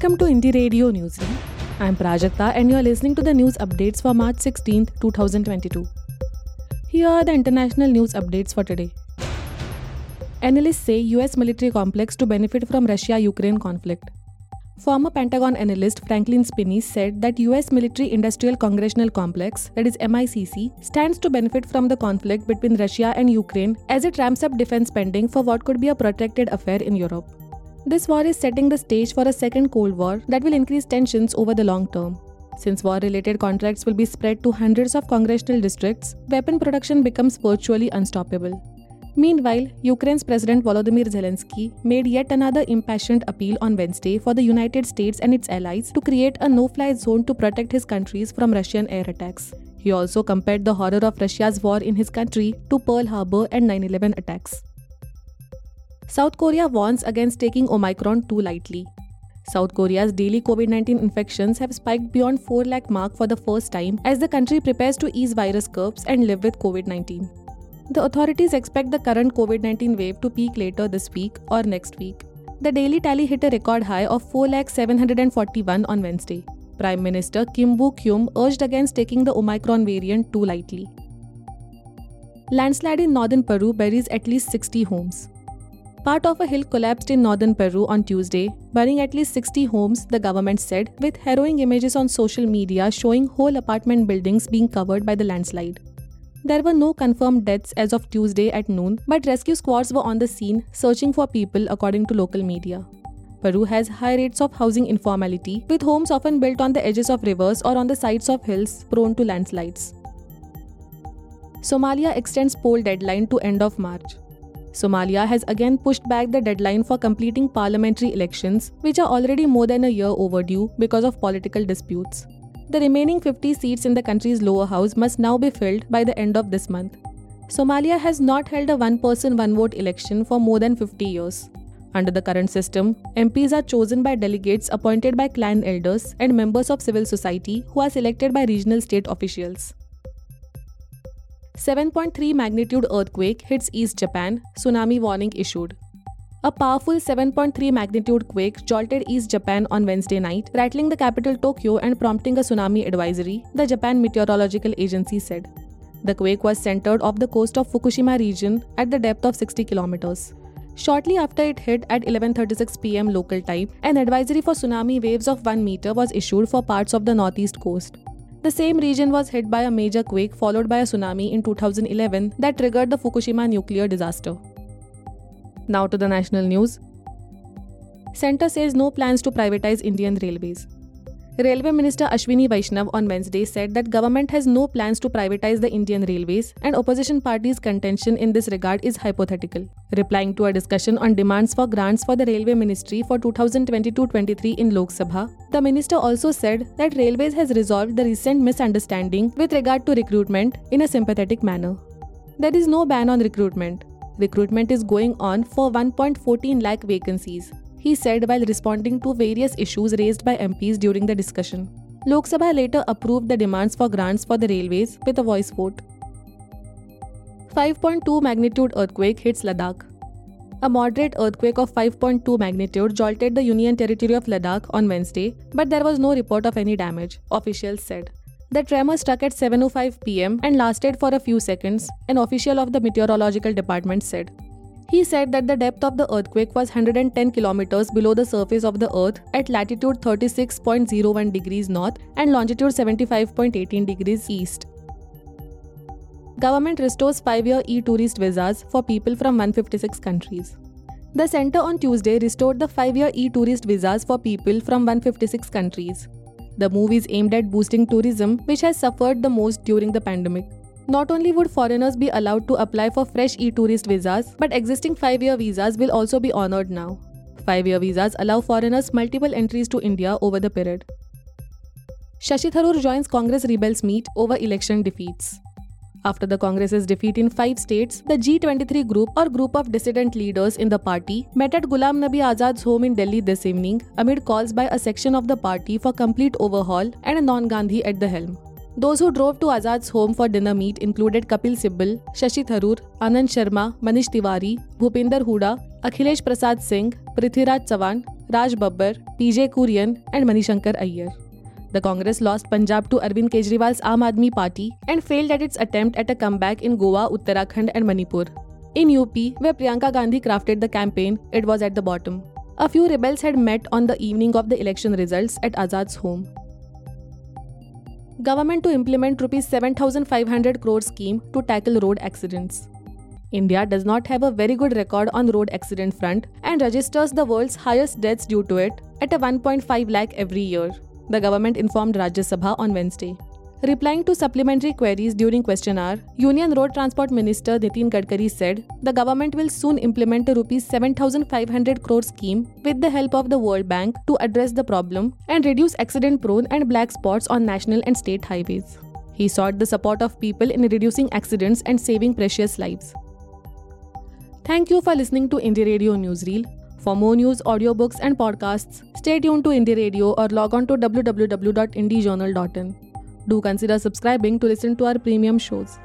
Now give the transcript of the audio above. Welcome to Hindi Radio Newsroom. I'm Prajata and you're listening to the news updates for March 16, 2022. Here are the international news updates for today. Analysts say US military complex to benefit from Russia-Ukraine conflict. Former Pentagon analyst Franklin Spinney said that US military industrial congressional complex, that is MICC, stands to benefit from the conflict between Russia and Ukraine as it ramps up defense spending for what could be a protracted affair in Europe. This war is setting the stage for a second Cold War that will increase tensions over the long term. Since war-related contracts will be spread to hundreds of congressional districts, weapon production becomes virtually unstoppable. Meanwhile, Ukraine's President Volodymyr Zelensky made yet another impassioned appeal on Wednesday for the United States and its allies to create a no-fly zone to protect his countries from Russian air attacks. He also compared the horror of Russia's war in his country to Pearl Harbor and 9/11 attacks. South Korea warns against taking Omicron too lightly. South Korea's daily COVID-19 infections have spiked beyond 4 lakh mark for the first time as the country prepares to ease virus curbs and live with COVID-19. The authorities expect the current COVID-19 wave to peak later this week or next week. The daily tally hit a record high of 4,741 on Wednesday. Prime Minister Kim Boo Kyum urged against taking the Omicron variant too lightly. Landslide in northern Peru buries at least 60 homes. Part of a hill collapsed in northern Peru on Tuesday, burying at least 60 homes, the government said, with harrowing images on social media showing whole apartment buildings being covered by the landslide. There were no confirmed deaths as of Tuesday at noon, but rescue squads were on the scene searching for people, according to local media. Peru has high rates of housing informality, with homes often built on the edges of rivers or on the sides of hills prone to landslides. Somalia extends poll deadline to end of March. Somalia has again pushed back the deadline for completing parliamentary elections, which are already more than a year overdue because of political disputes. The remaining 50 seats in the country's lower house must now be filled by the end of this month. Somalia has not held a one-person, one-vote election for more than 50 years. Under the current system, MPs are chosen by delegates appointed by clan elders and members of civil society who are selected by regional state officials. 7.3 magnitude earthquake hits East Japan, tsunami warning issued. A powerful 7.3 magnitude quake jolted East Japan on Wednesday night, rattling the capital Tokyo and prompting a tsunami advisory, the Japan Meteorological Agency said. The quake was centered off the coast of Fukushima region at the depth of 60 kilometers. Shortly after it hit at 11:36 p.m. local time, an advisory for tsunami waves of 1 meter was issued for parts of the northeast coast. The same region was hit by a major quake followed by a tsunami in 2011 that triggered the Fukushima nuclear disaster. Now to the national news. Centre says no plans to privatise Indian railways. Railway Minister Ashwini Vaishnav on Wednesday said that government has no plans to privatise the Indian railways and opposition parties' contention in this regard is hypothetical. Replying to a discussion on demands for grants for the Railway Ministry for 2022-23 in Lok Sabha, the minister also said that Railways has resolved the recent misunderstanding with regard to recruitment in a sympathetic manner. There is no ban on recruitment. Recruitment is going on for 1.14 lakh vacancies, he said while responding to various issues raised by MPs during the discussion. Lok Sabha later approved the demands for grants for the railways with a voice vote. 5.2 magnitude earthquake hits Ladakh. A moderate earthquake of 5.2 magnitude jolted the Union Territory of Ladakh on Wednesday, but there was no report of any damage, officials said. The tremor struck at 7:05 p.m. and lasted for a few seconds, an official of the meteorological department said. He said that the depth of the earthquake was 110 kilometers below the surface of the earth at latitude 36.01 degrees north and longitude 75.18 degrees east. Government restores 5-year e-tourist visas for people from 156 countries. The centre on Tuesday restored the 5-year e-tourist visas for people from 156 countries. The move is aimed at boosting tourism, which has suffered the most during the pandemic. Not only would foreigners be allowed to apply for fresh e-tourist visas, but existing 5-year visas will also be honoured now. 5-year visas allow foreigners multiple entries to India over the period. Shashi Tharoor joins Congress rebels meet over election defeats. After the Congress's defeat in 5 states, the G23 group or group of dissident leaders in the party met at Ghulam Nabi Azad's home in Delhi this evening amid calls by a section of the party for complete overhaul and a non-Gandhi at the helm. Those who drove to Azad's home for dinner meet included Kapil Sibbal, Shashi Tharoor, Anand Sharma, Manish Tiwari, Bhupinder Hooda, Akhilesh Prasad Singh, Prithviraj Chavan, Raj Babbar, P.J. Kurian and Manishankar Iyer. The Congress lost Punjab to Arvind Kejriwal's Aam Aadmi Party and failed at its attempt at a comeback in Goa, Uttarakhand and Manipur. In UP, where Priyanka Gandhi crafted the campaign, it was at the bottom. A few rebels had met on the evening of the election results at Azad's home. Government to implement Rs 7,500 crore scheme to tackle road accidents. India does not have a very good record on road accident front and registers the world's highest deaths due to it at a 1.5 lakh every year, the government informed Rajya Sabha on Wednesday. Replying to supplementary queries during question hour, Union Road Transport Minister Nitin Gadkari said the government will soon implement a Rs 7,500 crore scheme with the help of the World Bank to address the problem and reduce accident-prone and black spots on national and state highways. He sought the support of people in reducing accidents and saving precious lives. Thank you for listening to Indie Radio Newsreel. For more news, audiobooks and podcasts, stay tuned to Indie Radio or log on to www.indiejournal.in. Do consider subscribing to listen to our premium shows.